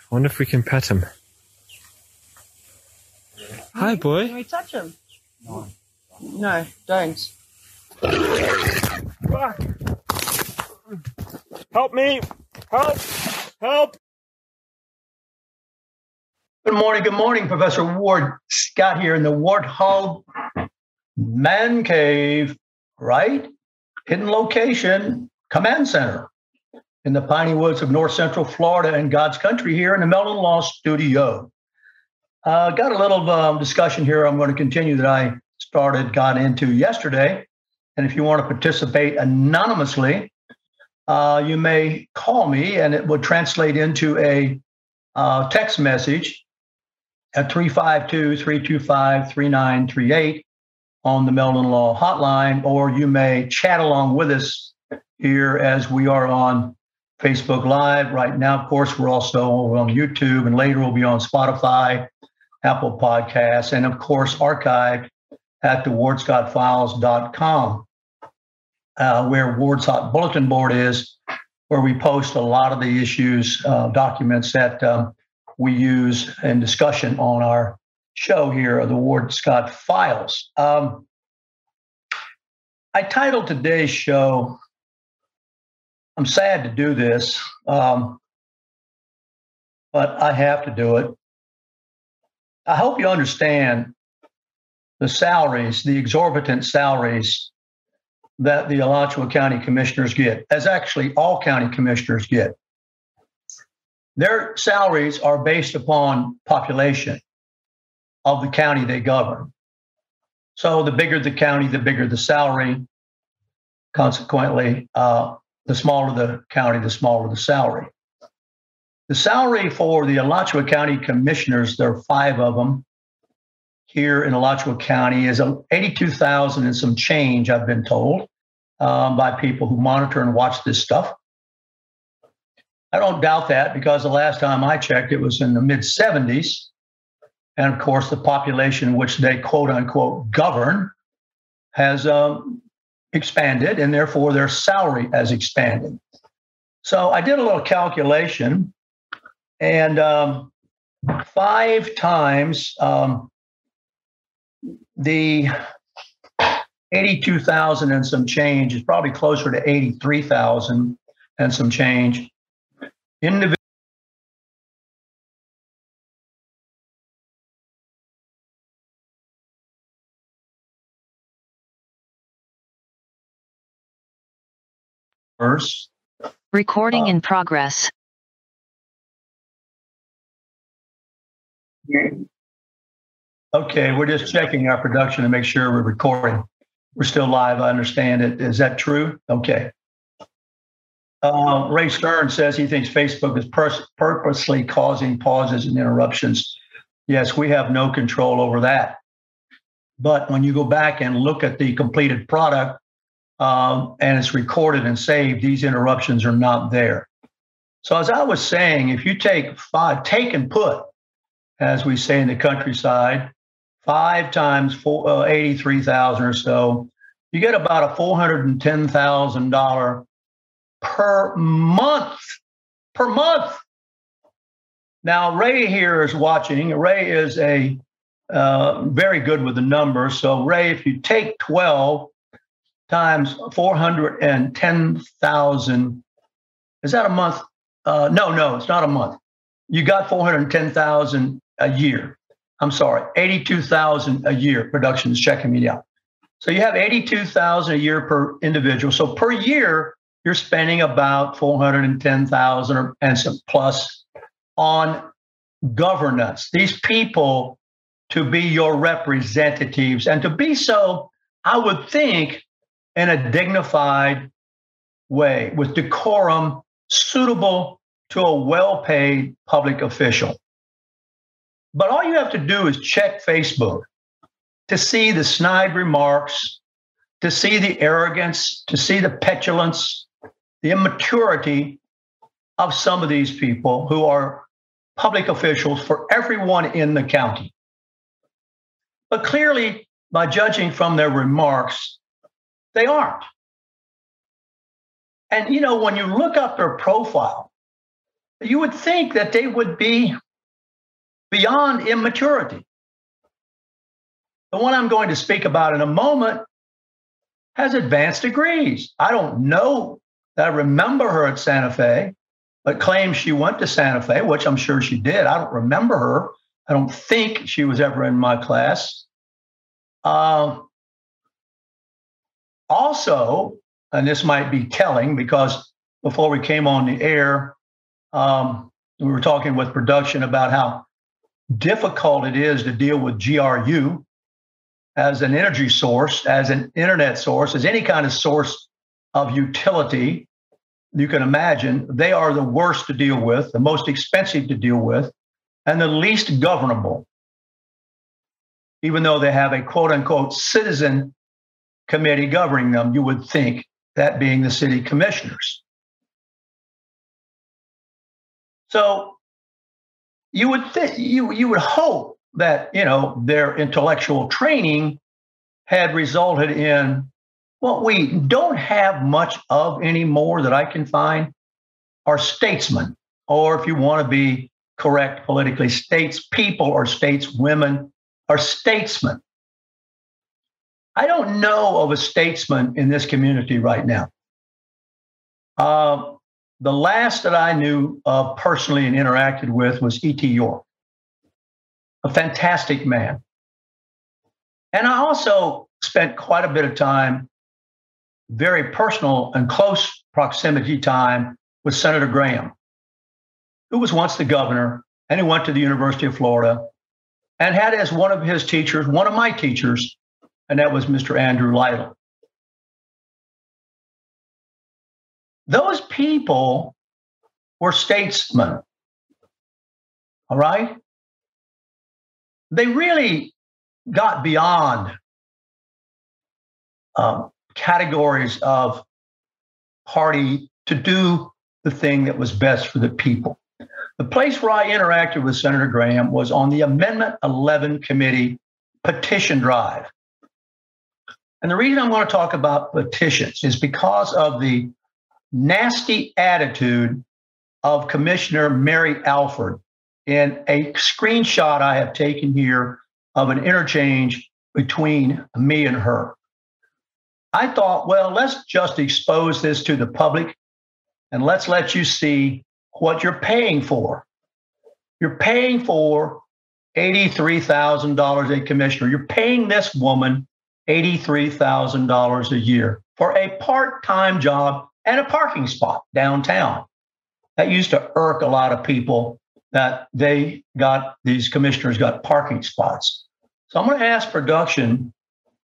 I wonder if we can pet him. Hi, boy. Can we touch him? No. No, don't. Help me! Help! Help! Good morning, Professor Ward Scott here in the Warthog Man Cave, right? Hidden location, command center in the piney woods of north central Florida and God's country here in the Mellon Law Studio. Got a little discussion here I'm going to continue that I got into yesterday. And if you want to participate anonymously, you may call me and it would translate into a text message at 352-325-3938 on the Mellon Law hotline, or you may chat along with us here as we are on Facebook Live right now. Of course, we're also on YouTube, and later we'll be on Spotify, Apple Podcasts, and of course, archived at the wardscottfiles.com, where Ward's Hot Bulletin Board is, where we post a lot of the issues, documents that we use in discussion on our show here of the Ward Scott Files. I titled today's show, I'm sad to do this, but I have to do it. I hope you understand the salaries, the exorbitant salaries that the Alachua County commissioners get, as actually all county commissioners get. Their salaries are based upon population of the county they govern. So the bigger the county, the bigger the salary. Consequently, the smaller the county, the smaller the salary. The salary for the Alachua County commissioners, there are five of them here in Alachua County, is $82,000 and some change, I've been told, by people who monitor and watch this stuff. I don't doubt that, because the last time I checked, it was in the mid-70s. And of course, the population which they quote unquote govern has expanded, and therefore their salary has expanded. So I did a little calculation, and five times the 82,000 and some change is probably closer to 83,000 and some change. Individual recording in progress. Okay, we're just checking our production to make sure we're recording. We're still live, I understand it. Is that true? Okay. Ray Stern says he thinks Facebook is purposely causing pauses and interruptions. Yes, we have no control over that. But when you go back and look at the completed product and it's recorded and saved, these interruptions are not there. So as I was saying, if you take five, take and put, as we say in the countryside, five times 83,000 or so, you get about a $410,000 per month. Now, Ray here is watching. Ray is a very good with the numbers. So Ray, if you take 12 times 410,000, is that a month? No, it's not a month. You got 410,000 a year. I'm sorry, 82,000 a year. Production is checking me out. So you have 82,000 a year per individual. So per year, you're spending about 410,000 and some plus on governance. These people to be your representatives, and to be so, I would think, in a dignified way, with decorum, suitable to a well-paid public official. But all you have to do is check Facebook to see the snide remarks, to see the arrogance, to see the petulance, the immaturity of some of these people who are public officials for everyone in the county. But clearly, by judging from their remarks, they aren't. And, you know, when you look up their profile, you would think that they would be beyond immaturity. The one I'm going to speak about in a moment has advanced degrees. I don't know that I remember her at Santa Fe, but claims she went to Santa Fe, which I'm sure she did. I don't remember her. I don't think she was ever in my class. Also, and this might be telling, because before we came on the air, we were talking with production about how difficult it is to deal with GRU as an energy source, as an internet source, as any kind of source of utility you can imagine. They are the worst to deal with, the most expensive to deal with, and the least governable, even though they have a quote-unquote citizen committee governing them, you would think, that being the city commissioners. So you would you would hope that, you know, their intellectual training had resulted in what we don't have much of anymore that I can find are statesmen, or if you want to be correct politically, statespeople or stateswomen or statesmen. I don't know of a statesman in this community right now. The last that I knew of personally and interacted with was E.T. York, a fantastic man. And I also spent quite a bit of time, very personal and close proximity time, with Senator Graham, who was once the governor, and he went to the University of Florida and had as one of his teachers, one of my teachers, and that was Mr. Andrew Lytle. Those people were statesmen, all right? They really got beyond categories of party to do the thing that was best for the people. The place where I interacted with Senator Graham was on the Amendment 11 Committee petition drive. And the reason I'm going to talk about petitions is because of the nasty attitude of Commissioner Mary Alford in a screenshot I have taken here of an interchange between me and her. I thought, well, let's just expose this to the public and let's let you see what you're paying for. You're paying for $83,000 a commissioner. You're paying this woman $83,000 a year for a part-time job and a parking spot downtown. That used to irk a lot of people that they got, these commissioners got parking spots. So I'm going to ask production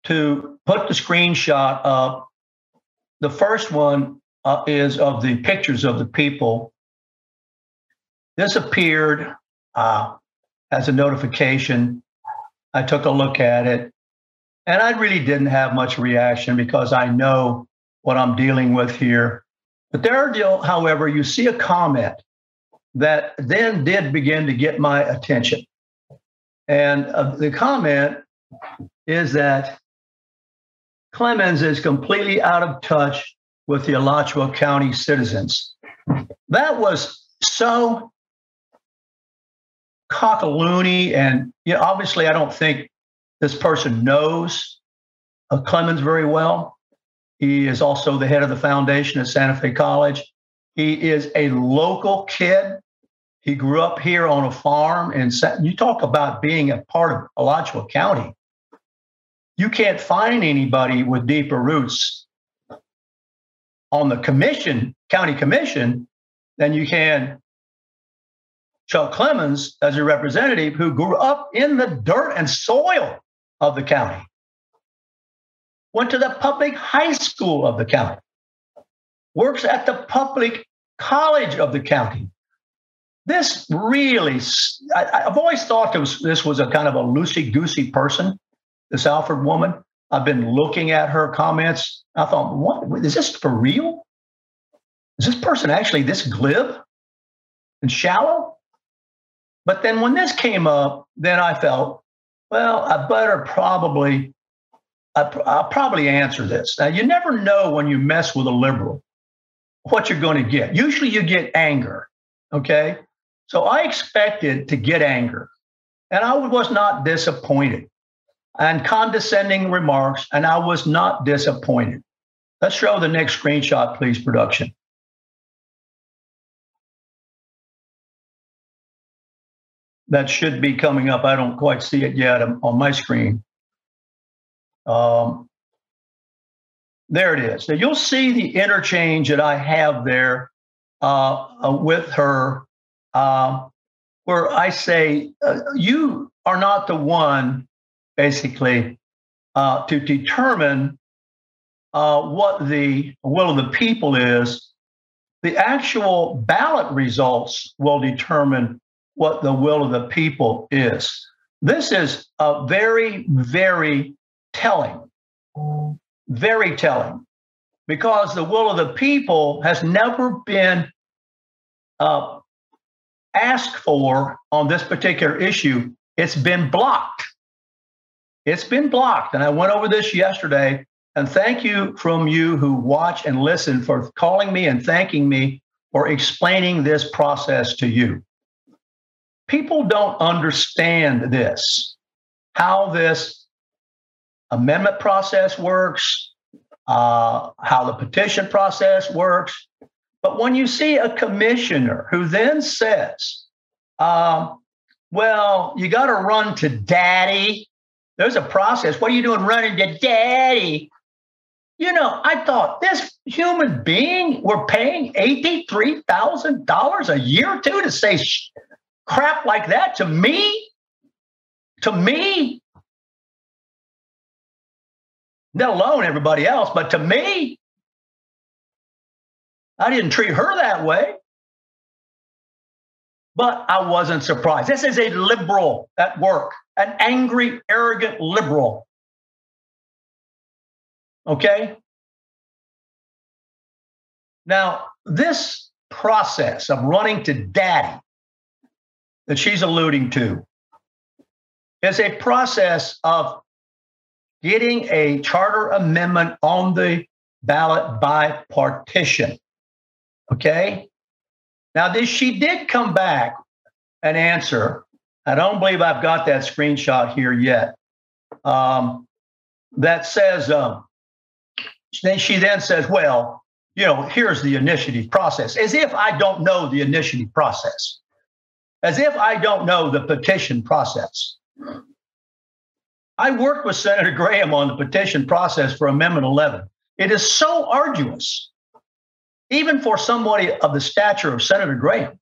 to put the screenshot up. The first one is of the pictures of the people. This appeared as a notification. I took a look at it. And I really didn't have much reaction because I know what I'm dealing with here. But there, however, you see a comment that then did begin to get my attention. And the comment is that Clemens is completely out of touch with the Alachua County citizens. That was so cockaloony. And you know, obviously, I don't think this person knows Clemens very well. He is also the head of the foundation at Santa Fe College. He is a local kid. He grew up here on a farm. And you talk about being a part of Alachua County. You can't find anybody with deeper roots on the commission, county commission, than you can Chuck Clemens as a representative who grew up in the dirt and soil of the county, went to the public high school of the county, works at the public college of the county, This really, I've always thought this was a kind of a loosey-goosey person, this Alford woman. I've been looking at her comments. I thought, what is this for real? Is this person actually this glib and shallow? But then when this came up, then I felt, well, I'll probably answer this. Now, you never know when you mess with a liberal what you're going to get. Usually you get anger, okay? So I expected to get anger, and I was not disappointed. And condescending remarks, and I was not disappointed. Let's show the next screenshot, please, production. That should be coming up. I don't quite see it yet on my screen. There it is. Now you'll see the interchange that I have there with her, where I say, you are not the one, basically, to determine what the will of the people is. The actual ballot results will determine what the will of the people is. This is a very, very telling, very telling, because the will of the people has never been asked for on this particular issue. It's been blocked. It's been blocked. And I went over this yesterday. And thank you from you who watch and listen for calling me and thanking me for explaining this process to you. People don't understand this, how this amendment process works, how the petition process works. But when you see a commissioner who then says, well, you got to run to daddy. There's a process. What are you doing running to daddy? You know, I thought this human being, we're paying $83,000 a year to say crap like that to me? To me? Let alone everybody else, but to me? I didn't treat her that way. But I wasn't surprised. This is a liberal at work, an angry, arrogant liberal. Okay? Now, this process of running to daddy that she's alluding to is a process of getting a charter amendment on the ballot by partition. Okay? Now, she did come back and answer. I don't believe I've got that screenshot here yet. That says, she then says, well, you know, here's the initiative process, as if I don't know the initiative process, as if I don't know the petition process. I worked with Senator Graham on the petition process for Amendment 11. It is so arduous, even for somebody of the stature of Senator Graham.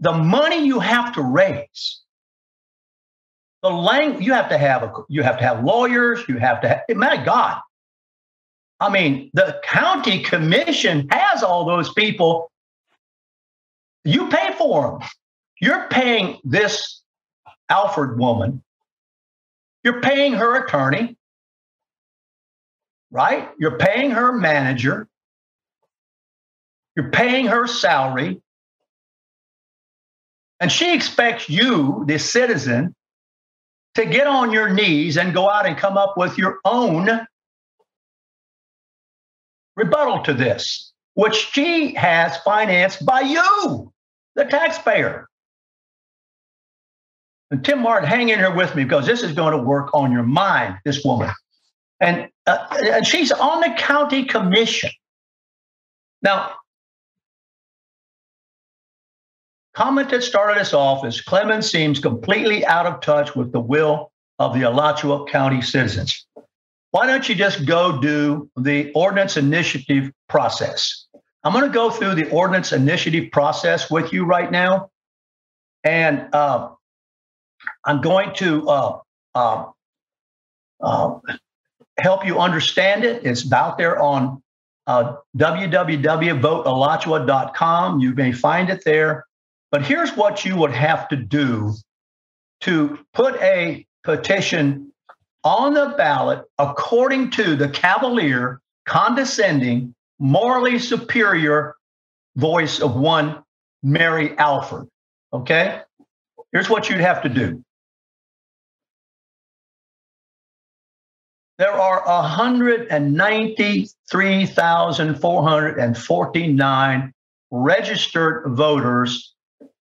The money you have to raise, the language you have to have lawyers. You have to have, my God. I mean, the county commission has all those people. You pay for them. You're paying this Alford woman. You're paying her attorney, right? You're paying her manager. You're paying her salary. And she expects you, the citizen, to get on your knees and go out and come up with your own rebuttal to this, which she has financed by you, the taxpayer. And Tim Martin, hang in here with me, because this is going to work on your mind, this woman. And she's on the county commission. Now, comment that started us off is Clemens seems completely out of touch with the will of the Alachua County citizens. Why don't you just go do the ordinance initiative process? I'm going to go through the ordinance initiative process with you right now. And I'm going to help you understand it. It's out there on www.votealachua.com. You may find it there. But here's what you would have to do to put a petition on the ballot according to the cavalier, condescending, morally superior voice of one Mary Alford. Okay? Here's what you'd have to do. There are 193,449 registered voters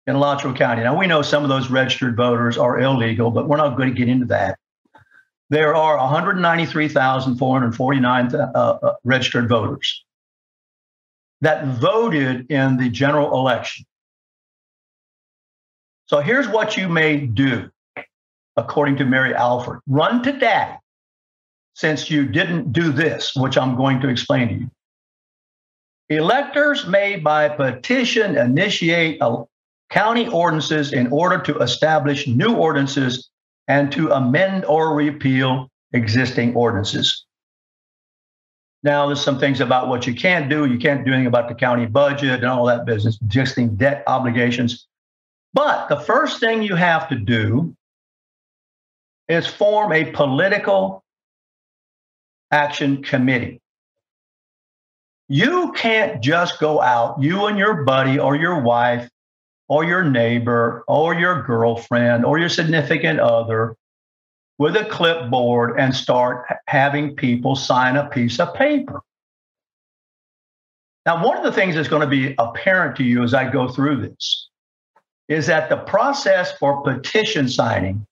in Alachua County. Now, we know some of those registered voters are illegal, but we're not going to get into that. There are 193,449 registered voters that voted in the general election. So here's what you may do, according to Mary Alford. Run to daddy, since you didn't do this, which I'm going to explain to you. Electors may by petition initiate county ordinances in order to establish new ordinances and to amend or repeal existing ordinances. Now, there's some things about what you can't do. You can't do anything about the county budget and all that business, existing debt obligations. But the first thing you have to do is form a political action committee. You can't just go out, you and your buddy or your wife or your neighbor or your girlfriend or your significant other with a clipboard and start having people sign a piece of paper. Now, one of the things that's going to be apparent to you as I go through this is that the process for petition signing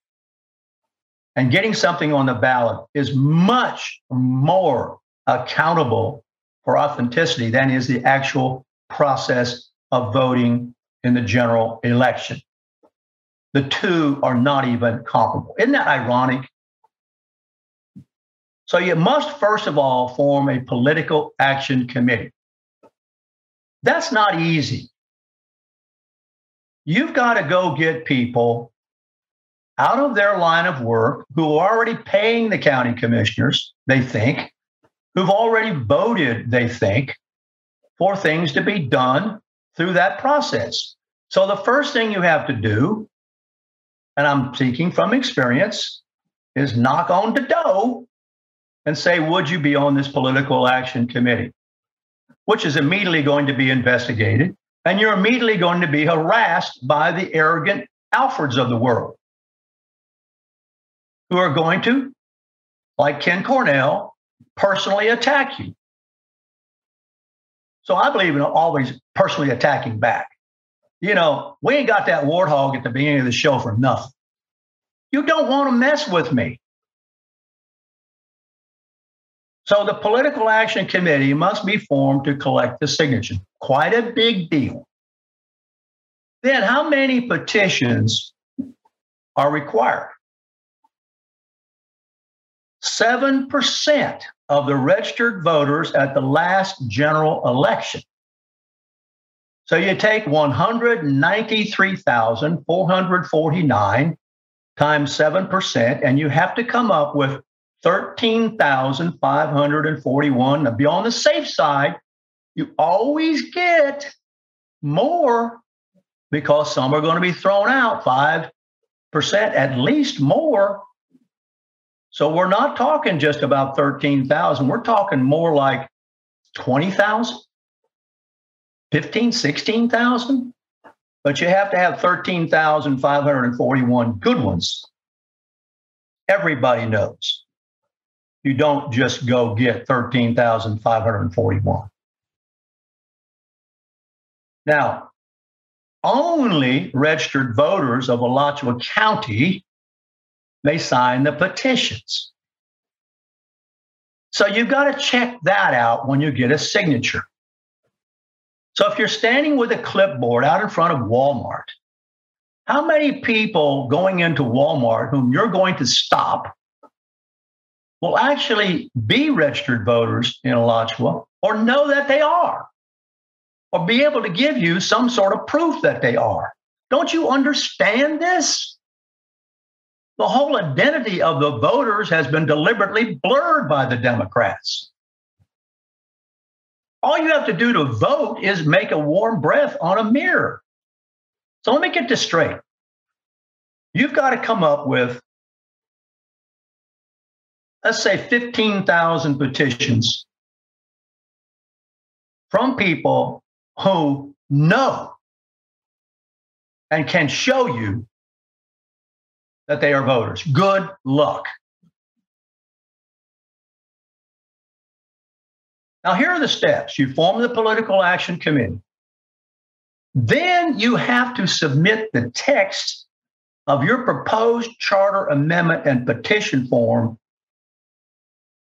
and getting something on the ballot is much more accountable for authenticity than is the actual process of voting in the general election. The two are not even comparable. Isn't that ironic? So you must, first of all, form a political action committee. That's not easy. You've got to go get people out of their line of work who are already paying the county commissioners, they think, who've already voted, they think, for things to be done through that process. So the first thing you have to do, and I'm speaking from experience, is knock on the door and say, would you be on this political action committee? Which is immediately going to be investigated, and you're immediately going to be harassed by the arrogant Alfords of the world, who are going to, like Ken Cornell, personally attack you. So I believe in always personally attacking back. You know, we ain't got that warthog at the beginning of the show for nothing. You don't want to mess with me. So the political action committee must be formed to collect the signature. Quite a big deal. Then how many petitions are required? 7% of the registered voters at the last general election. So you take 193,449 times 7%, and you have to come up with 13,541. Now, be on the safe side. You always get more because some are going to be thrown out, 5% at least more. So we're not talking just about 13,000. We're talking more like 20,000, 15,000, 16,000. But you have to have 13,541 good ones. Everybody knows. You don't just go get 13,541. Now, only registered voters of Alachua County may sign the petitions. So you've got to check that out when you get a signature. So if you're standing with a clipboard out in front of Walmart, how many people going into Walmart whom you're going to stop will actually be registered voters in Alachua or know that they are or be able to give you some sort of proof that they are? Don't you understand this? The whole identity of the voters has been deliberately blurred by the Democrats. All you have to do to vote is make a warm breath on a mirror. So let me get this straight. You've got to come up with, let's say, 15,000 petitions from people who know and can show you that they are voters. Good luck. Now, here are the steps. You form the political action committee. Then you have to submit the text of your proposed charter amendment and petition form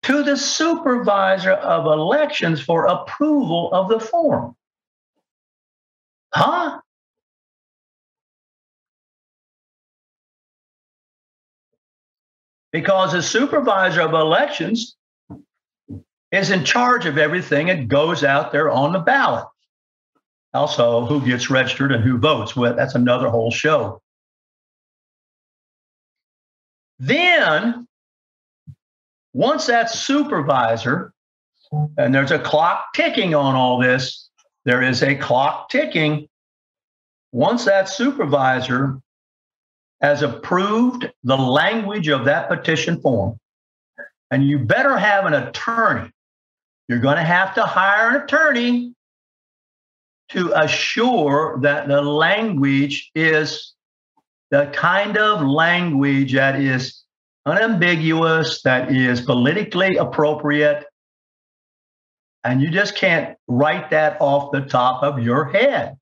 to the supervisor of elections for approval of the form. Huh? Because the supervisor of elections is in charge of everything that goes out there on the ballot. Also, who gets registered and who votes. Well, that's another whole show. Then, once that supervisor, and there's a clock ticking on all this, there is a clock ticking. Once that supervisor has approved the language of that petition form, and you better have an attorney. You're going to have to hire an attorney to assure that the language is the kind of language that is unambiguous, that is politically appropriate. And you just can't write that off the top of your head.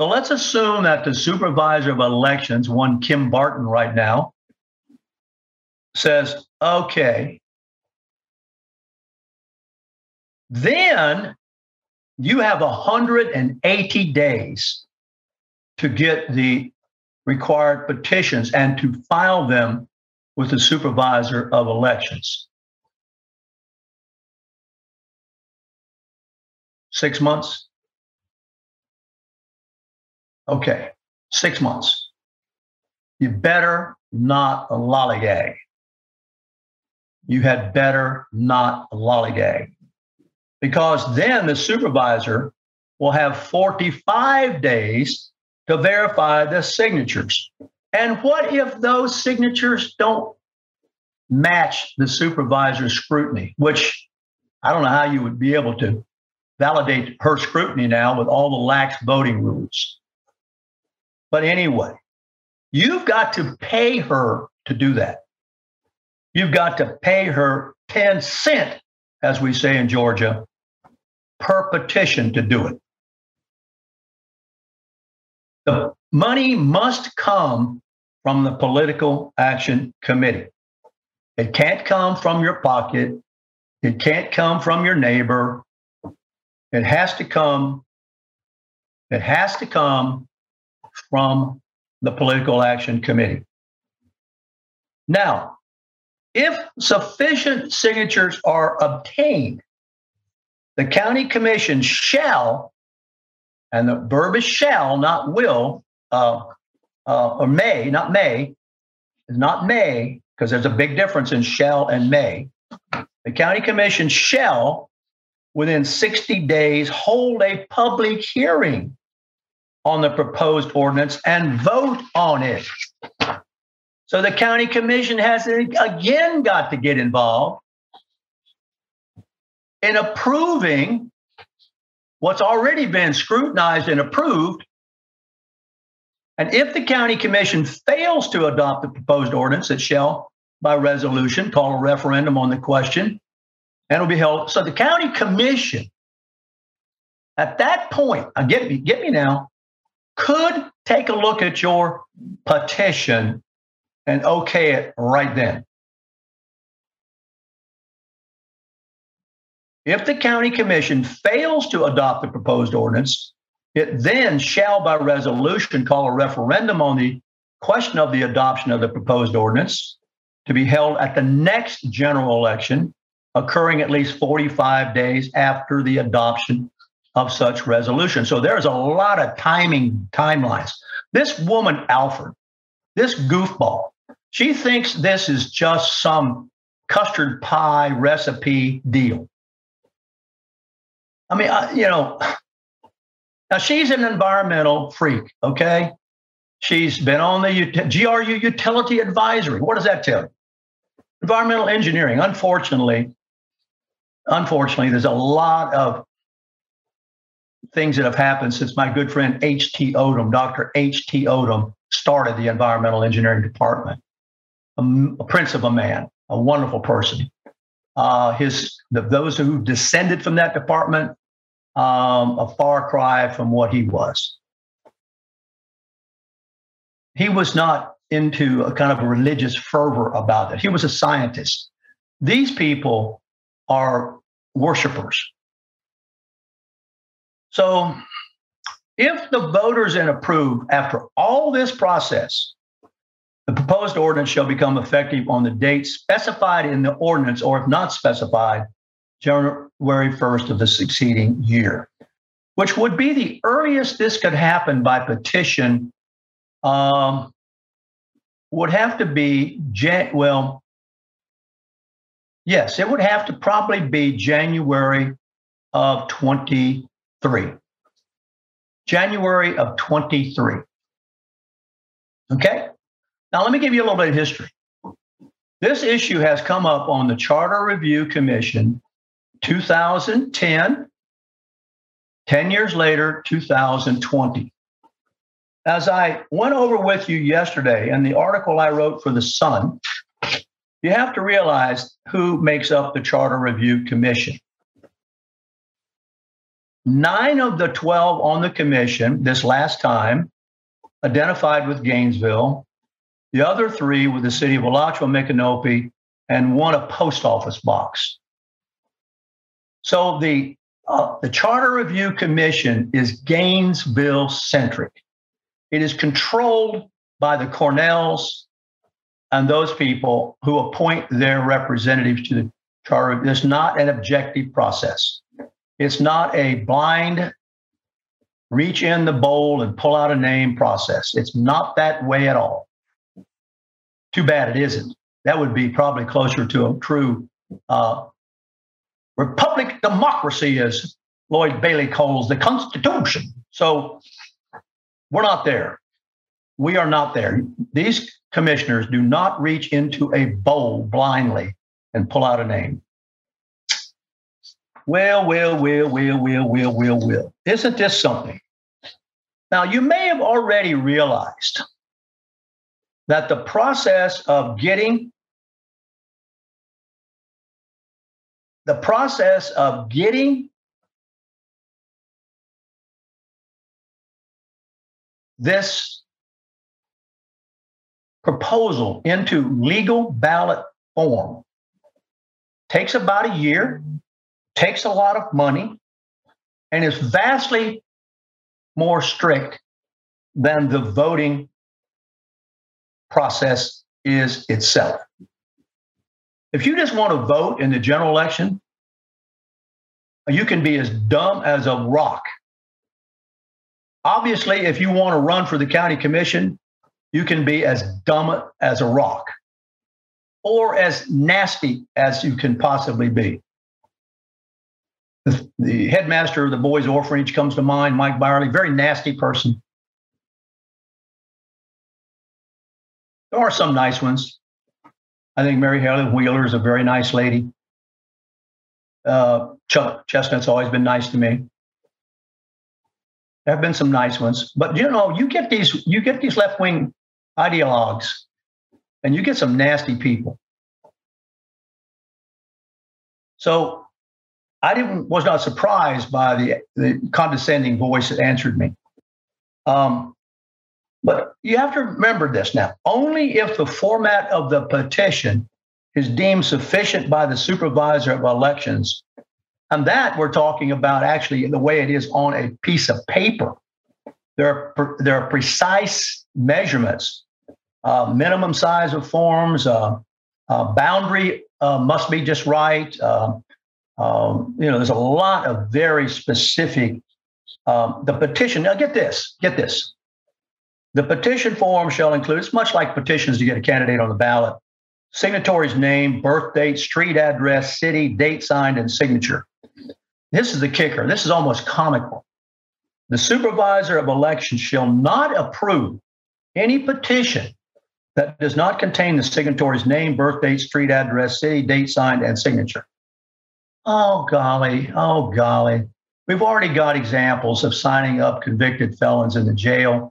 So let's assume that the supervisor of elections, one Kim Barton right now, says, okay, then you have 180 days to get the required petitions and to file them with the supervisor of elections. 6 months? Okay, 6 months. You better not lollygag. You had better not lollygag, because then the supervisor will have 45 days to verify the signatures. And what if those signatures don't match the supervisor's scrutiny, which I don't know how you would be able to validate her scrutiny now with all the lax voting rules. But anyway, you've got to pay her to do that. You've got to pay her 10 cents, as we say in Georgia, per petition to do it. The money must come from the political action committee. It can't come from your pocket. It can't come from your neighbor. It has to come from the political action committee. Now, if sufficient signatures are obtained, the county commission shall, and the verb is shall, not will, or may, not may, because there's a big difference in shall and may. The county commission shall, within 60 days, hold a public hearing on the proposed ordinance and vote on it. So the county commission has again got to get involved in approving what's already been scrutinized and approved. And if the county commission fails to adopt the proposed ordinance, it shall, by resolution, call a referendum on the question, and it'll be held. So the county commission, at that point, get me now, could take a look at your petition and okay it right then. If the county commission fails to adopt the proposed ordinance, it then shall by resolution call a referendum on the question of the adoption of the proposed ordinance to be held at the next general election, occurring at least 45 days after the adoption of such resolution. So there's a lot of timelines. This woman, Alford, this goofball, she thinks this is just some custard pie recipe deal. I mean, now she's an environmental freak, okay? She's been on the GRU Utility Advisory. What does that tell you? Environmental engineering, unfortunately, there's a lot of things that have happened since my good friend H.T. Odom, Dr. H.T. Odom, started the environmental engineering department. A prince of a man, a wonderful person. Those who descended from that department, a far cry from what he was. He was not into a kind of a religious fervor about it. He was a scientist. These people are worshipers. So if the voters approve after all this process, the proposed ordinance shall become effective on the date specified in the ordinance, or if not specified, January 1st of the succeeding year, which would be the earliest this could happen by petition. Would have to be, yes, it would have to probably be January of 23. January of 23. Okay? Now, let me give you a little bit of history. This issue has come up on the Charter Review Commission 2010, 10 years later, 2020. As I went over with you yesterday in the article I wrote for The Sun, you have to realize who makes up the Charter Review Commission. 9 of the 12 on the commission this last time identified with Gainesville. The other 3 were the city of Alachua, Micanopy, and 1 a post office box. So the Charter Review Commission is Gainesville-centric. It is controlled by the Cornells and those people who appoint their representatives to the Charter. It's not an objective process. It's not a blind reach in the bowl and pull out a name process. It's not that way at all. Too bad it isn't. That would be probably closer to a true republic democracy, as Lloyd Bailey calls the Constitution. So we're not there. We are not there. These commissioners do not reach into a bowl blindly and pull out a name. Well. Isn't this something? Now, you may have already realized that the process of getting this proposal into legal ballot form takes about a year, takes a lot of money, and is vastly more strict than the voting process is itself. If you just want to vote in the general election, you can be as dumb as a rock. Obviously, if you want to run for the county commission, you can be as dumb as a rock or as nasty as you can possibly be. The headmaster of the boys' orphanage comes to mind, Mike Byerly, very nasty person. There are some nice ones. I think Mary Helen Wheeler is a very nice lady. Chuck Chestnut's always been nice to me. There have been some nice ones, but you get these left-wing ideologues, and you get some nasty people. So I was not surprised by the condescending voice that answered me. But you have to remember this now. Only if the format of the petition is deemed sufficient by the supervisor of elections, and that we're talking about actually the way it is on a piece of paper. There are precise measurements, minimum size of forms, boundary must be just right. There's a lot of very specific, the petition. Now get this. The petition form shall include, it's much like petitions to get a candidate on the ballot, signatory's name, birth date, street address, city, date signed, and signature. This is the kicker. This is almost comical. The supervisor of elections shall not approve any petition that does not contain the signatory's name, birth date, street address, city, date signed, and signature. Oh, golly. Oh, golly. We've already got examples of signing up convicted felons in the jail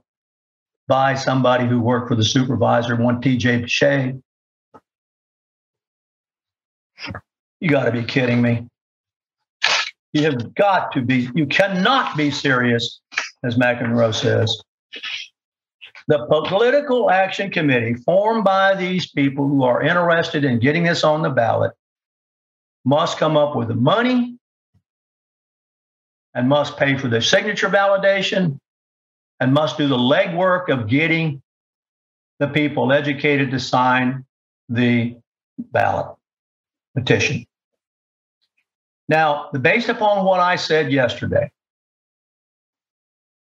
by somebody who worked for the supervisor, one T.J. Pache. You got to be kidding me. You have got to be, you cannot be serious, as McEnroe says. The Political Action Committee formed by these people who are interested in getting this on the ballot must come up with the money and must pay for the signature validation and must do the legwork of getting the people educated to sign the ballot petition. Now, based upon what I said yesterday,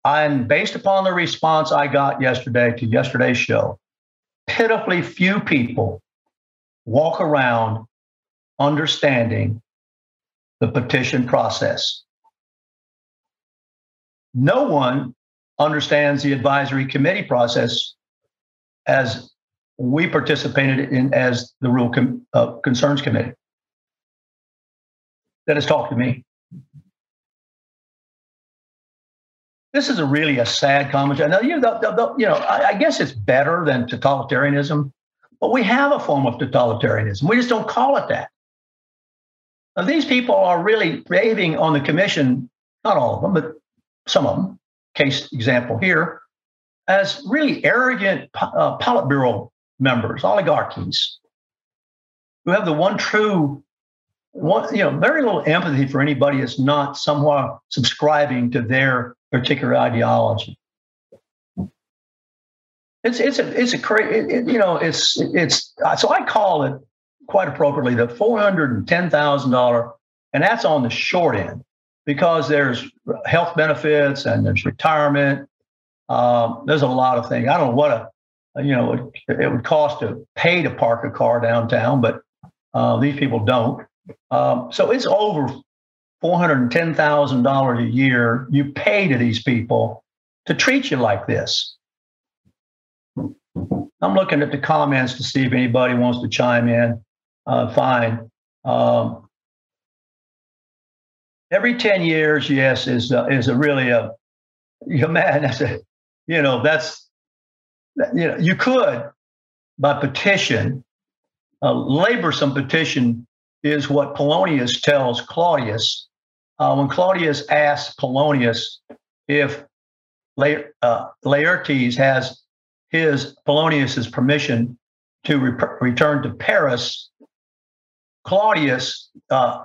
and based upon the response I got yesterday to yesterday's show, pitifully few people walk around understanding the petition process. No one understands the advisory committee process as we participated in as the Rural Concerns Committee that has talked to me. This is really a sad commentary. Now, I guess it's better than totalitarianism, but we have a form of totalitarianism. We just don't call it that. Now, these people are really raving on the commission, not all of them, but some of them, case example here, as really arrogant Politburo members, oligarchies, who have the one true, very little empathy for anybody that's not somewhat subscribing to their particular ideology. So I call it quite appropriately the $410,000, and that's on the short end because there's health benefits and there's retirement. There's a lot of things. I don't know what it would cost to pay to park a car downtown, but these people don't. So it's over $410,000 a year you pay to these people to treat you like this. I'm looking at the comments to see if anybody wants to chime in. Fine. Every 10 years, yes, you could by petition, laborsome petition is what Polonius tells Claudius. When Claudius asks Polonius if Laertes has Polonius's permission to return to Paris, Polonius says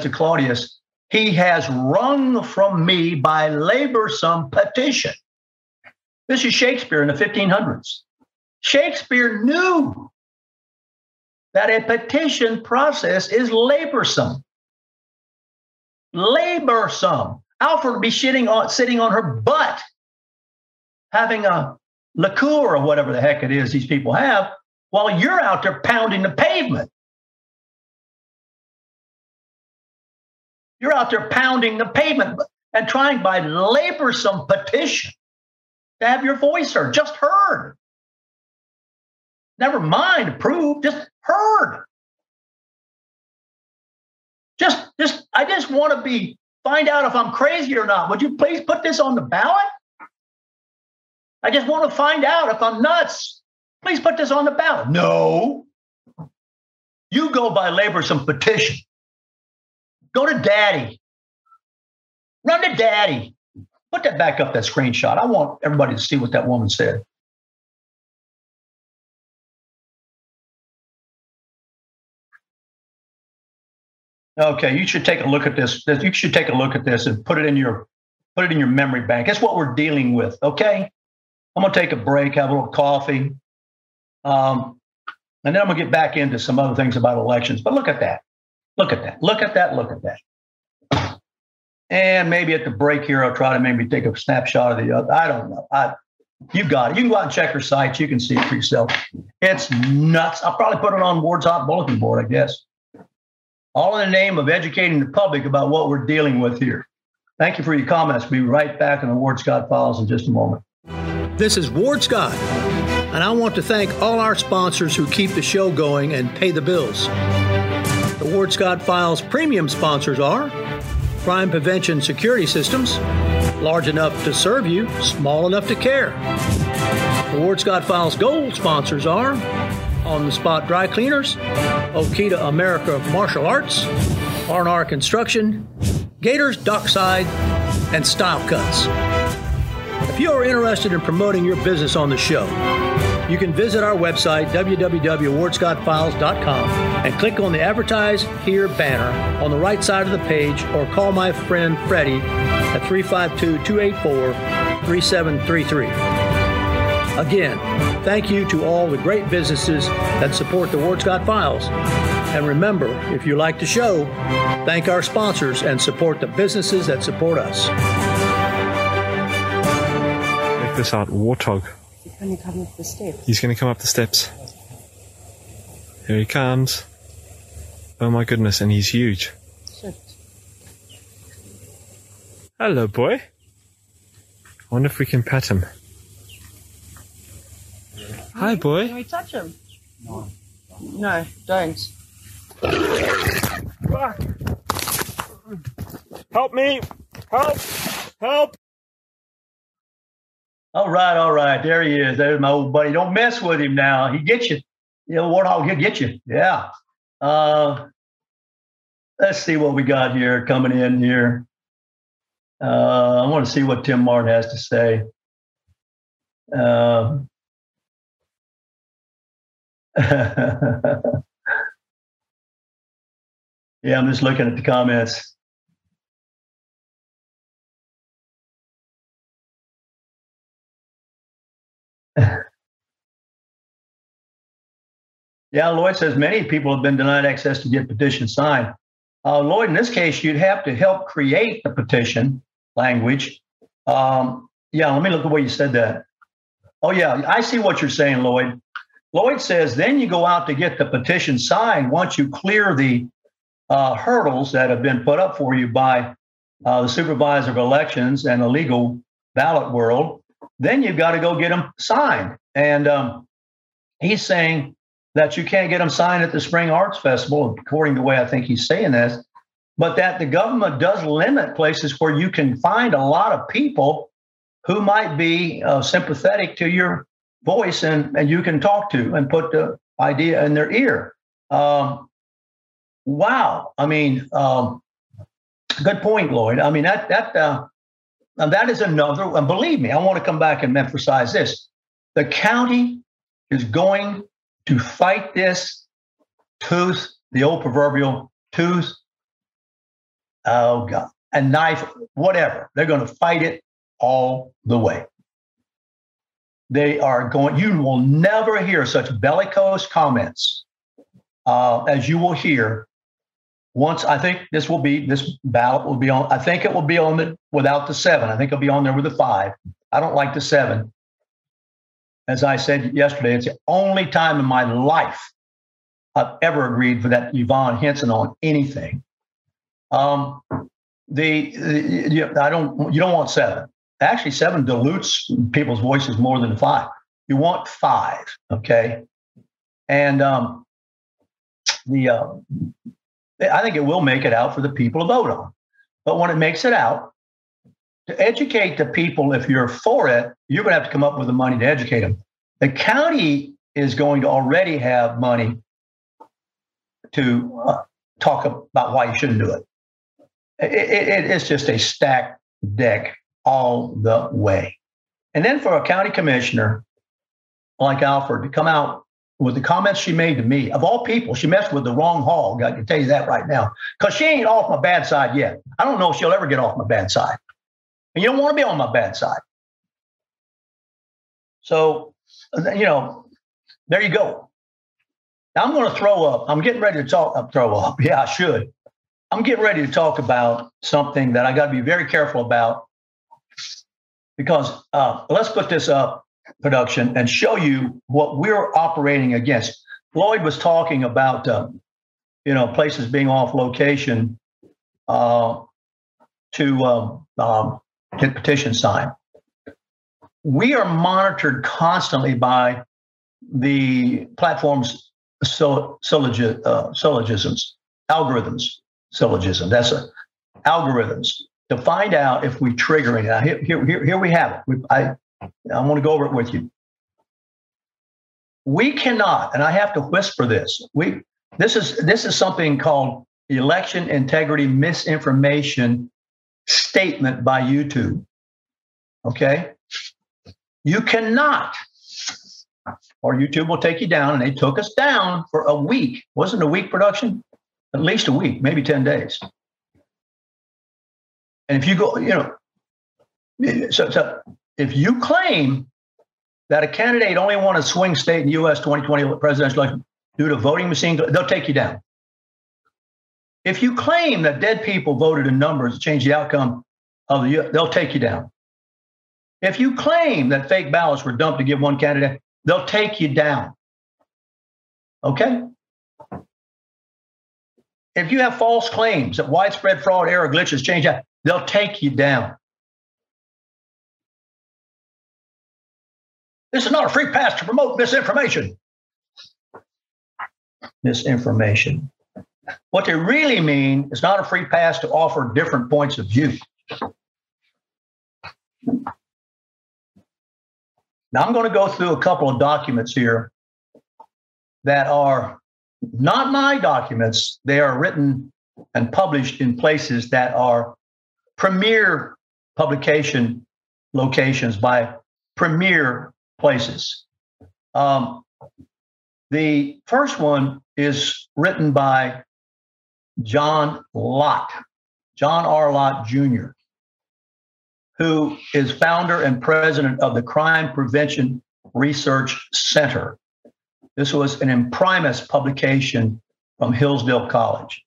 to Claudius, "He has wrung from me by laborsome petition." This is Shakespeare in the 1500s. Shakespeare knew that a petition process is laborsome. Laborsome. Alfred would be sitting on her butt, having a liqueur or whatever the heck it is these people have, while you're out there pounding the pavement. You're out there pounding the pavement and trying by laborsome petition to have your voice heard, just heard. Never mind approved, just heard. I just want to find out if I'm crazy or not. Would you please put this on the ballot? I just want to find out if I'm nuts. Please put this on the ballot. No. You go by laborsome petition. Go to Daddy. Run to Daddy. Put that back up, that screenshot. I want everybody to see what that woman said. Okay, you should take a look at this. You should take a look at this and put it in your memory bank. That's what we're dealing with. Okay, I'm gonna take a break, have a little coffee, and then I'm gonna get back into some other things about elections. But look at that. Look at that. Look at that. Look at that. And maybe at the break here, I'll try to maybe take a snapshot of the other. I don't know. I You've got it. You can go out and check her sites. You can see it for yourself. It's nuts. I'll probably put it on Ward's Hot Bulletin Board, I guess. All in the name of educating the public about what we're dealing with here. Thank you for your comments. Be right back on the Ward Scott Files in just a moment. This is Ward Scott, and I want to thank all our sponsors who keep the show going and pay the bills. The Ward Scott Files premium sponsors are Crime Prevention Security Systems, large enough to serve you, small enough to care. The Ward Scott Files gold sponsors are On the Spot Dry Cleaners, Okita America Martial Arts, R&R Construction, Gators Dockside, and Style Cuts. If you are interested in promoting your business on the show, you can visit our website, www.wardscottfiles.com, and click on the Advertise Here banner on the right side of the page, or call my friend Freddie at 352-284-3733. Again, thank you to all the great businesses that support the Ward Scott Files. And remember, if you like the show, thank our sponsors and support the businesses that support us. Check this out, Warthog. He's going to come up the steps. He's going to come up the steps. Here he comes. Oh my goodness, and he's huge. Shit. Hello, boy. I wonder if we can pat him. Hi, boy. Can we touch him? No. No, don't. Help me! Help! Help! All right, there he is. There's my old buddy. Don't mess with him now. He gets you. You know, Warthog, he'll get you. Yeah. Let's see what we got here coming in here. I want to see what Tim Martin has to say. Yeah, I'm just looking at the comments. Yeah, Lloyd says many people have been denied access to get petitions signed. Lloyd, in this case, you'd have to help create the petition language. Yeah, let me look at where you said that. Oh, yeah, I see what you're saying, Lloyd. Lloyd says then you go out to get the petition signed once you clear the hurdles that have been put up for you by the supervisor of elections and the legal ballot world. Then you've got to go get them signed. And he's saying that you can't get them signed at the Spring Arts Festival, according to the way I think he's saying this, but that the government does limit places where you can find a lot of people who might be sympathetic to your voice and you can talk to and put the idea in their ear. Wow. I mean, good point, Lloyd. I mean, that is another, and believe me, I want to come back and emphasize this. The county is going to fight this tooth, the old proverbial tooth, oh God, a knife, whatever. They're going to fight it all the way. They are going, you will never hear such bellicose comments as you will hear once. I think this ballot will be on, I think it will be on it without the 7. I think it'll be on there with the 5. I don't like the 7. As I said yesterday, it's the only time in my life I've ever agreed with that Yvonne Henson on anything. You don't want 7. Actually, 7 dilutes people's voices more than 5. You want 5, okay? And I think it will make it out for the people to vote on. But when it makes it out, to educate the people, if you're for it, you're going to have to come up with the money to educate them. The county is going to already have money to talk about why you shouldn't do it. It's just a stacked deck all the way. And then for a county commissioner like Alford to come out with the comments she made to me, of all people, she messed with the wrong hog. I can tell you that right now, because she ain't off my bad side yet. I don't know if she'll ever get off my bad side. And you don't want to be on my bad side. So, you know, there you go. Now I'm going to throw up. I'm getting ready to throw up. Yeah, I should. I'm getting ready to talk about something that I got to be very careful about. Because let's put this up production and show you what we're operating against. Lloyd was talking about, places being off location to get petition signed. We are monitored constantly by the platform's syllogisms, algorithms, syllogism. That's it. Algorithms to find out if we're triggering. Now, here we have it. I want to go over it with you. We cannot, and I have to whisper this. This is something called election integrity misinformation statement by YouTube. Okay, you cannot, or YouTube will take you down, and they took us down for a week. Wasn't a week production? At least a week, maybe 10 days. And if you go, so if you claim that a candidate only won a swing state in the U.S. 2020 presidential election due to voting machine, they'll take you down. If you claim that dead people voted in numbers to change the outcome of the U.S., they'll take you down. If you claim that fake ballots were dumped to give one candidate, they'll take you down. Okay? If you have false claims that widespread fraud, error, glitches, change out, they'll take you down. This is not a free pass to promote misinformation. Misinformation. What they really mean is not a free pass to offer different points of view. Now, I'm going to go through a couple of documents here that are not my documents. They are written and published in places that are premier publication locations by premier places. The first one is written by John Lott, John R. Lott, Jr., who is founder and president of the Crime Prevention Research Center. This was an Imprimis publication from Hillsdale College.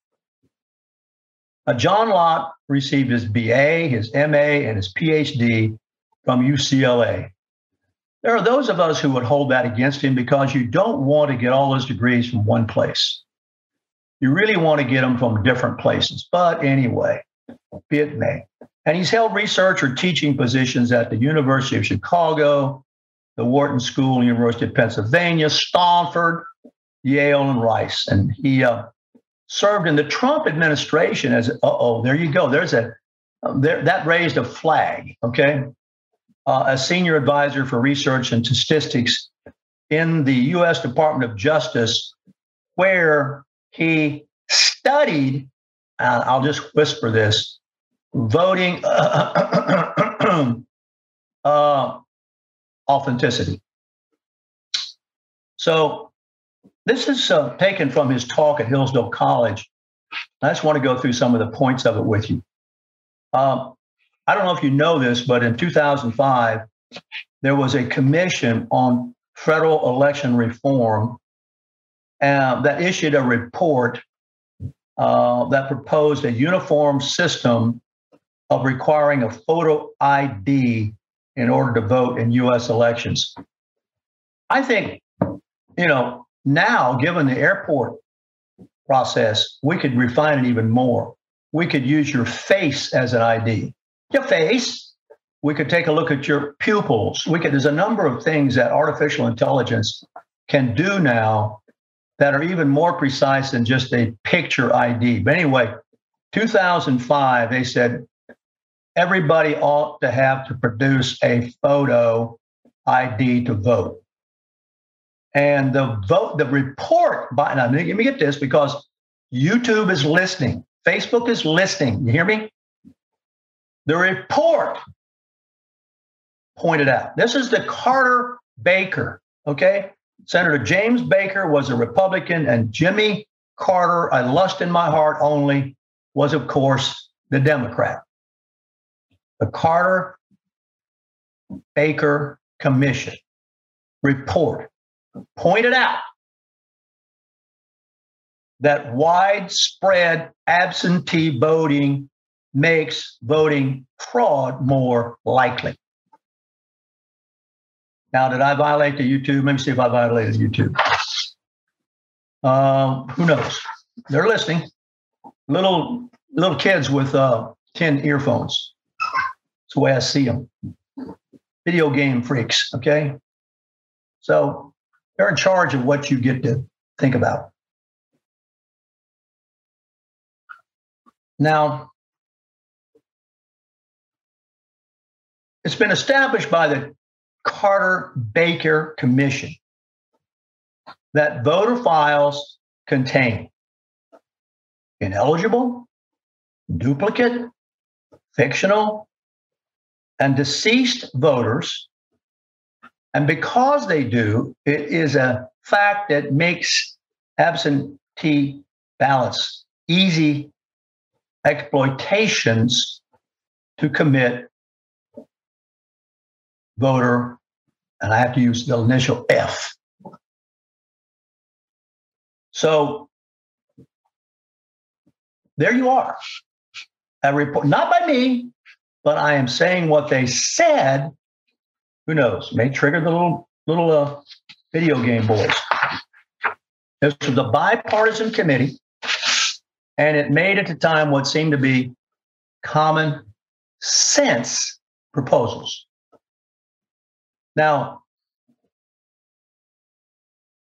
John Lott received his BA, his MA, and his PhD from UCLA. There are those of us who would hold that against him because you don't want to get all those degrees from one place. You really want to get them from different places. But anyway, be it may. And he's held research or teaching positions at the University of Chicago, the Wharton School and University of Pennsylvania, Stanford, Yale, and Rice. And he served in the Trump administration as, there you go. There's a, that raised a flag, okay? A senior advisor for research and statistics in the U.S. Department of Justice, where he studied, I'll just whisper this, voting authenticity. So this is taken from his talk at Hillsdale College. I just want to go through some of the points of it with you. I don't know if you know this, but in 2005, there was a commission on federal election reform that issued a report that proposed a uniform system of requiring a photo ID in order to vote in U.S. elections. I think, now, given the airport process, we could refine it even more. We could use your face as an ID. Your face. We could take a look at your pupils. There's a number of things that artificial intelligence can do now that are even more precise than just a picture ID. But anyway, 2005, they said everybody ought to have to produce a photo ID to vote. And the report by, now let me get this, because YouTube is listening, Facebook is listening. You hear me? The report pointed out, this is the Carter Baker, okay? Senator James Baker was a Republican, and Jimmy Carter, I lust in my heart only, was, of course, the Democrat. The Carter Baker Commission report pointed out that widespread absentee voting makes voting fraud more likely. Now, did I violate the U2? Let me see if I violated U2. Who knows? They're listening. Little kids with tin earphones. That's the way I see them. Video game freaks, okay? So they're in charge of what you get to think about. Now, it's been established by the Carter-Baker Commission that voter files contain ineligible, duplicate, fictional, and deceased voters. And because they do, it is a fact that makes absentee ballots easy exploitations to commit voter, and I have to use the initial F. So there you are. A report, not by me, but I am saying what they said. Who knows? May trigger the little video game boys. This was a bipartisan committee, and it made at the time what seemed to be common sense proposals. Now,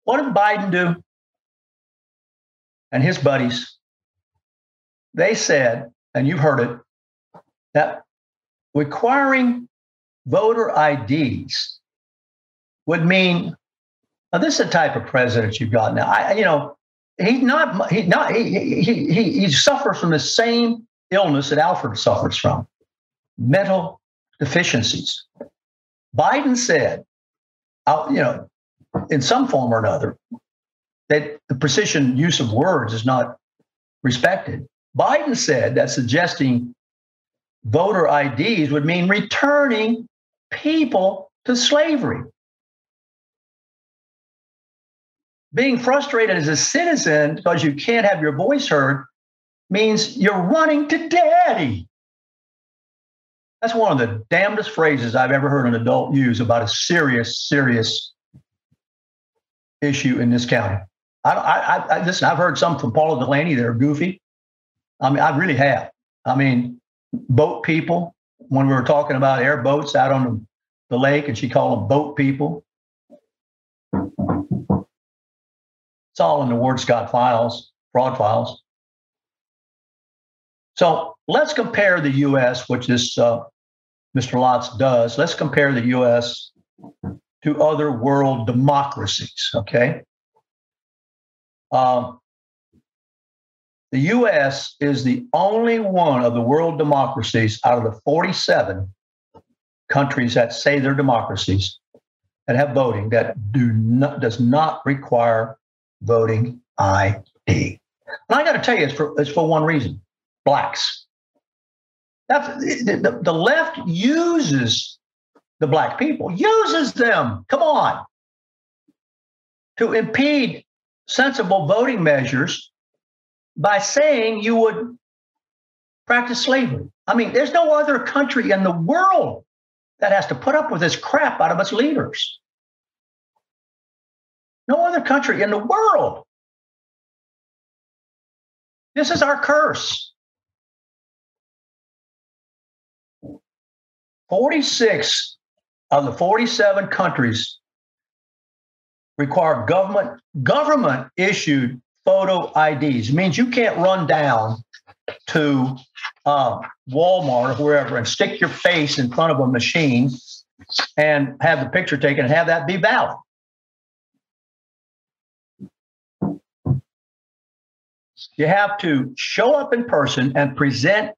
what did Biden do and his buddies? They said, and you've heard it, that requiring voter IDs would mean, now this is the type of president you've got now. He suffers from the same illness that Alfred suffers from, mental deficiencies. Biden said, in some form or another, that the precision use of words is not respected. Biden said that suggesting voter IDs would mean returning people to slavery. Being frustrated as a citizen because you can't have your voice heard means you're running to daddy. That's one of the damnedest phrases I've ever heard an adult use about a serious issue in this county. Listen, I've heard some from Paula Delaney that are goofy. I mean, I really have. I mean, boat people, when we were talking about airboats out on the lake, and she called them boat people. It's all in the WordScott files, fraud files. So let's compare the U.S., which is Mr. Lotz does. Let's compare the U.S. to other world democracies, okay? The U.S. is the only one of the world democracies out of the 47 countries that say they're democracies that have voting that does not require voting ID. And I got to tell you, it's for one reason: blacks. That's the left uses the black people, uses them. Come on, to impede sensible voting measures by saying you would practice slavery. I mean, there's no other country in the world that has to put up with this crap out of its leaders. No other country in the world. This is our curse. 46 of the 47 countries require government issued photo IDs. It means you can't run down to Walmart or wherever and stick your face in front of a machine and have the picture taken and have that be valid. You have to show up in person and present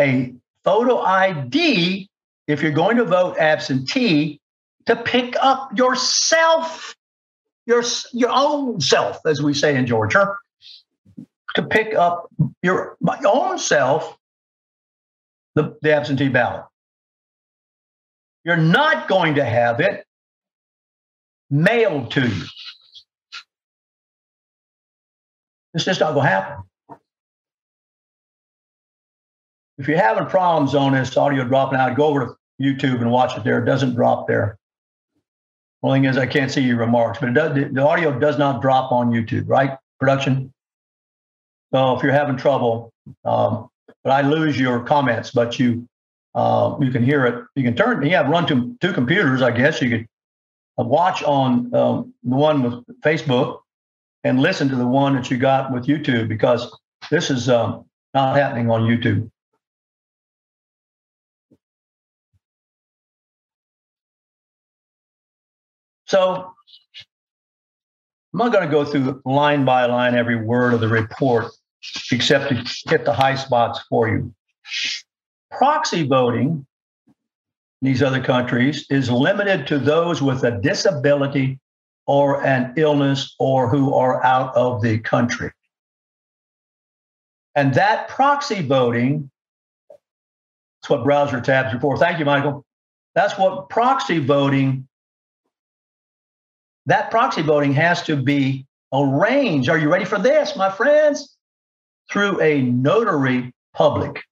a photo ID if you're going to vote absentee to pick up yourself. Your own self, as we say in Georgia, to pick up my own self, the absentee ballot. You're not going to have it mailed to you. It's just not going to happen. If you're having problems on this audio dropping out, go over to YouTube and watch it there. It doesn't drop there. Only thing is I can't see your remarks, but it does, the audio does not drop on YouTube, right, production? So if you're having trouble, but I lose your comments, but you can hear it. You can turn, run to two computers, I guess. You could watch on the one with Facebook and listen to the one that you got with YouTube, because this is not happening on YouTube. So I'm not going to go through line by line every word of the report, except to hit the high spots for you. Proxy voting in these other countries is limited to those with a disability or an illness or who are out of the country. And that proxy voting, that's what browser tabs are for. Thank you, Michael. That's what proxy voting, that proxy voting has to be arranged. Are you ready for this, my friends? Through a notary public.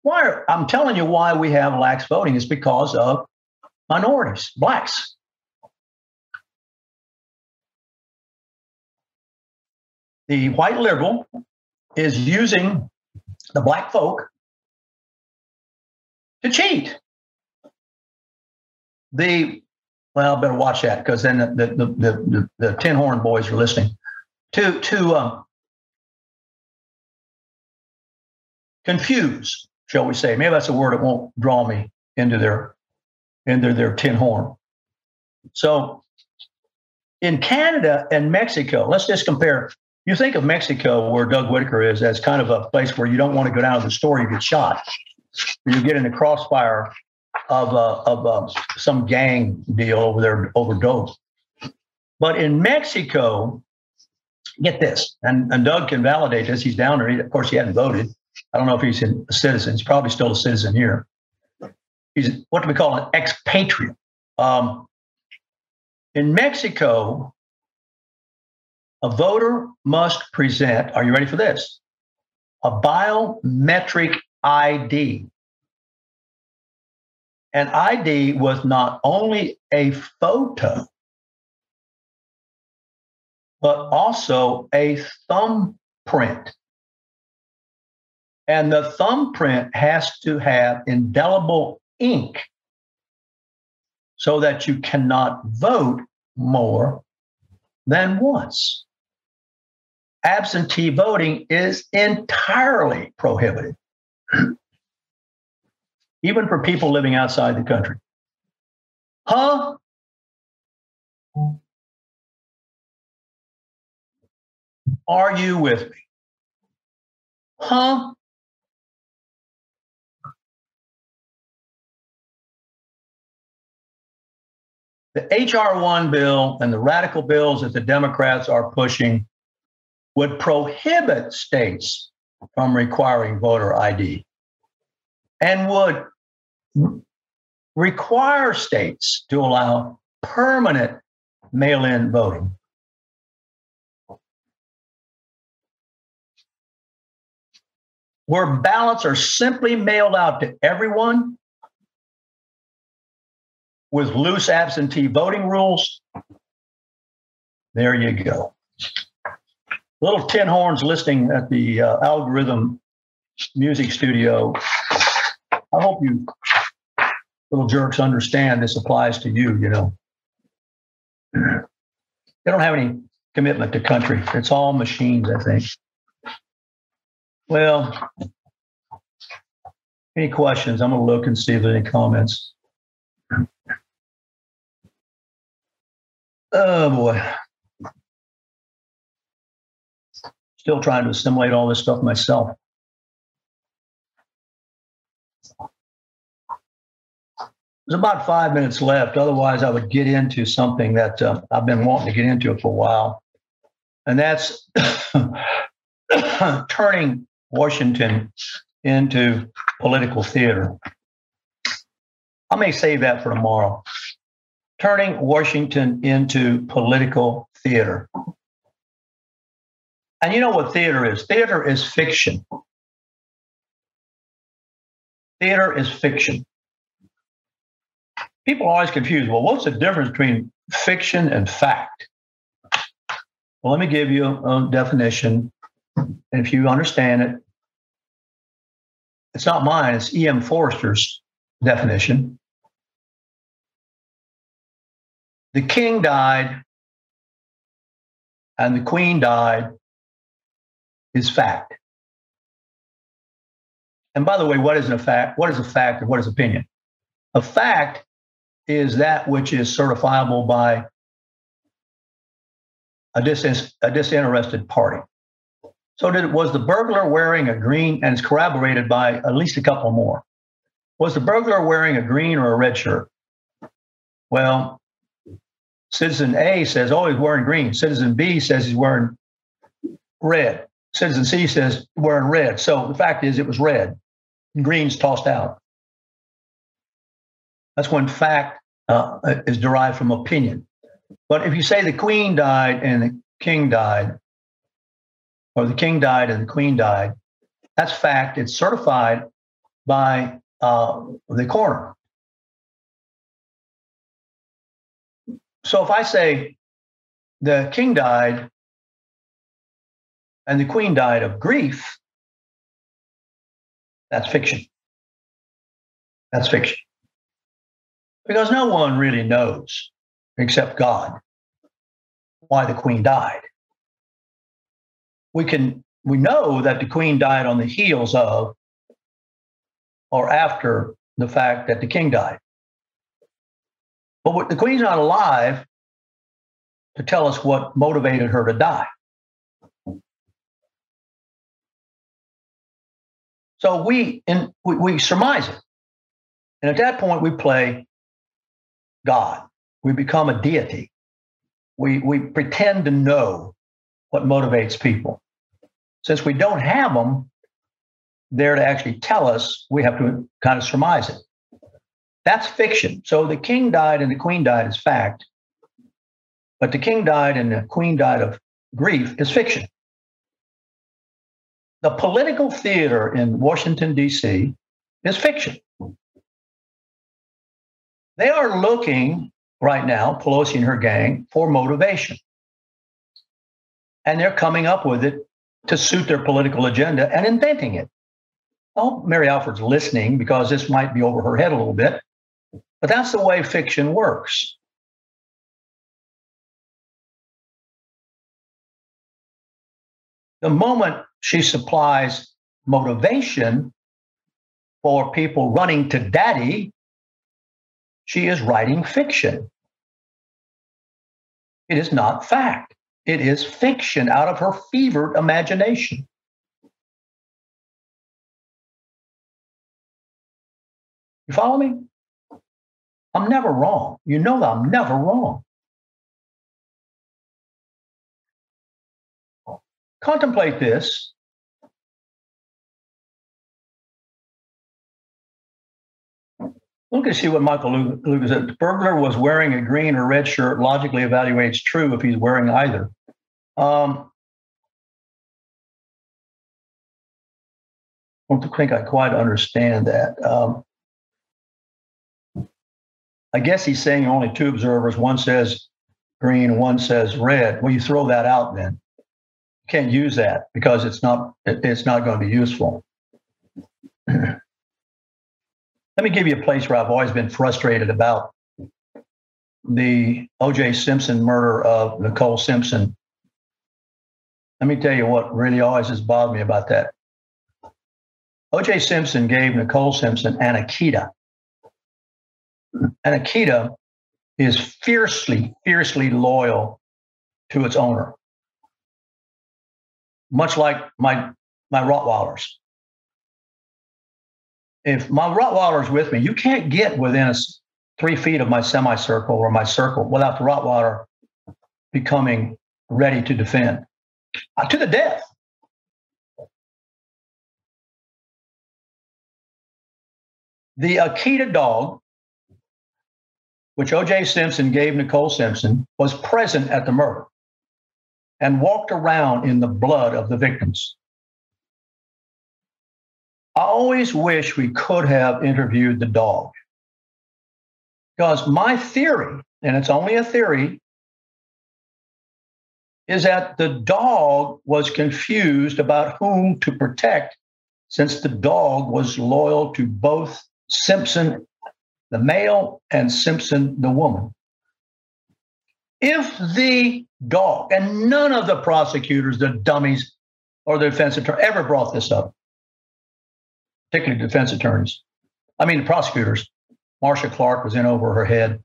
Why? I'm telling you why we have lax voting. It's because of minorities, blacks. The white liberal is using the black folk to cheat. Well, better watch that, because then the Tin Horn Boys are listening. To confuse, shall we say? Maybe that's a word that won't draw me into their tin horn. So, in Canada and Mexico, let's just compare. You think of Mexico, where Doug Whitaker is, as kind of a place where you don't want to go down to the store, you get shot. You get in the crossfire of some gang deal over there, over dope. But in Mexico, get this, and Doug can validate this. He's down there. Of course, he hadn't voted. I don't know if he's a citizen. He's probably still a citizen here. He's what do we call an expatriate. In Mexico, a voter must present, are you ready for this? A biometric ID. An ID with not only a photo, but also a thumbprint. And the thumbprint has to have indelible ink so that you cannot vote more than once. Absentee voting is entirely prohibited, even for people living outside the country. Huh? Are you with me? Huh? The H.R. 1 bill and the radical bills that the Democrats are pushing would prohibit states from requiring voter ID and would require states to allow permanent mail-in voting. Where ballots are simply mailed out to everyone, with loose absentee voting rules, there you go. Little tin horns listening at the Algorithm Music Studio. I hope you little jerks understand this applies to you, you know. They don't have any commitment to country. It's all machines, I think. Well, any questions? I'm going to look and see if there are any comments. Oh, boy. Still trying to assimilate all this stuff myself. There's about 5 minutes left. Otherwise, I would get into something that I've been wanting to get into for a while. And that's turning Washington into political theater. I may save that for tomorrow. Turning Washington into political theater. And you know what theater is? Theater is fiction. Theater is fiction. people are always confused. Well, what's the difference between fiction and fact? Well, let me give you a definition. And if you understand it, it's not mine, it's E.M. Forster's definition. The king died and the queen died is fact. And by the way, what is a fact? What is a fact and what is opinion? A fact is that which is certifiable by a disinterested party. So was the burglar wearing a green, and it's corroborated by at least a couple more. Was the burglar wearing a green or a red shirt? Well, citizen A says, oh, he's wearing green. Citizen B says he's wearing red. Citizen C says wearing red. So the fact is it was red. Green's tossed out. That's when fact is derived from opinion. But if you say the queen died and the king died, or the king died and the queen died, that's fact. It's certified by the coroner. So if I say the king died and the queen died of grief, that's fiction. That's fiction. Because no one really knows, except God, why the queen died. We know that the queen died on the heels of or after the fact that the king died. But the queen's not alive to tell us what motivated her to die. So we surmise it. And at that point, we play God. We become a deity. We pretend to know what motivates people. Since we don't have them there to actually tell us, we have to kind of surmise it. That's fiction. So the king died and the queen died is fact. But the king died and the queen died of grief is fiction. The political theater in Washington, D.C. is fiction. They are looking right now, Pelosi and her gang, for motivation. And they're coming up with it to suit their political agenda and inventing it. Oh, Mary Alford's listening because this might be over her head a little bit, but that's the way fiction works. The moment she supplies motivation for people running to daddy, she is writing fiction. It is not fact. It is fiction out of her fevered imagination. You follow me? I'm never wrong. You know that I'm never wrong. Contemplate this. Look and see what Michael Lucas said. The burglar was wearing a green or red shirt. Logically evaluates true if he's wearing either. I don't think I quite understand that. I guess he's saying only two observers. One says green, one says red. Well, you throw that out then. You can't use that because it's not going to be useful. Let me give you a place where I've always been frustrated about the O.J. Simpson murder of Nicole Simpson. Let me tell you what really always has bothered me about that. O.J. Simpson gave Nicole Simpson Anakita. Anakita is fiercely, fiercely loyal to its owner, much like my Rottweilers. If my Rottweiler's with me, you can't get within 3 feet of my semicircle or my circle without the Rottweiler becoming ready to defend to the death. The Akita dog, which O.J. Simpson gave Nicole Simpson, was present at the murder and walked around in the blood of the victims. I always wish we could have interviewed the dog. Because my theory, and it's only a theory, is that the dog was confused about whom to protect, since the dog was loyal to both Simpson, the male, and Simpson, the woman. If the dog, and none of the prosecutors, the dummies, or the defense attorney ever brought this up, particularly defense attorneys, I mean the prosecutors, Marcia Clark was in over her head.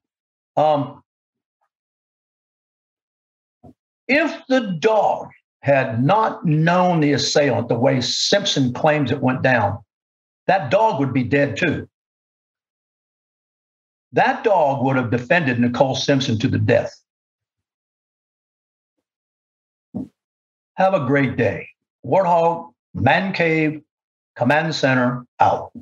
If the dog had not known the assailant the way Simpson claims it went down, that dog would be dead too. That dog would have defended Nicole Simpson to the death. Have a great day. Warthog Man Cave Command Center out.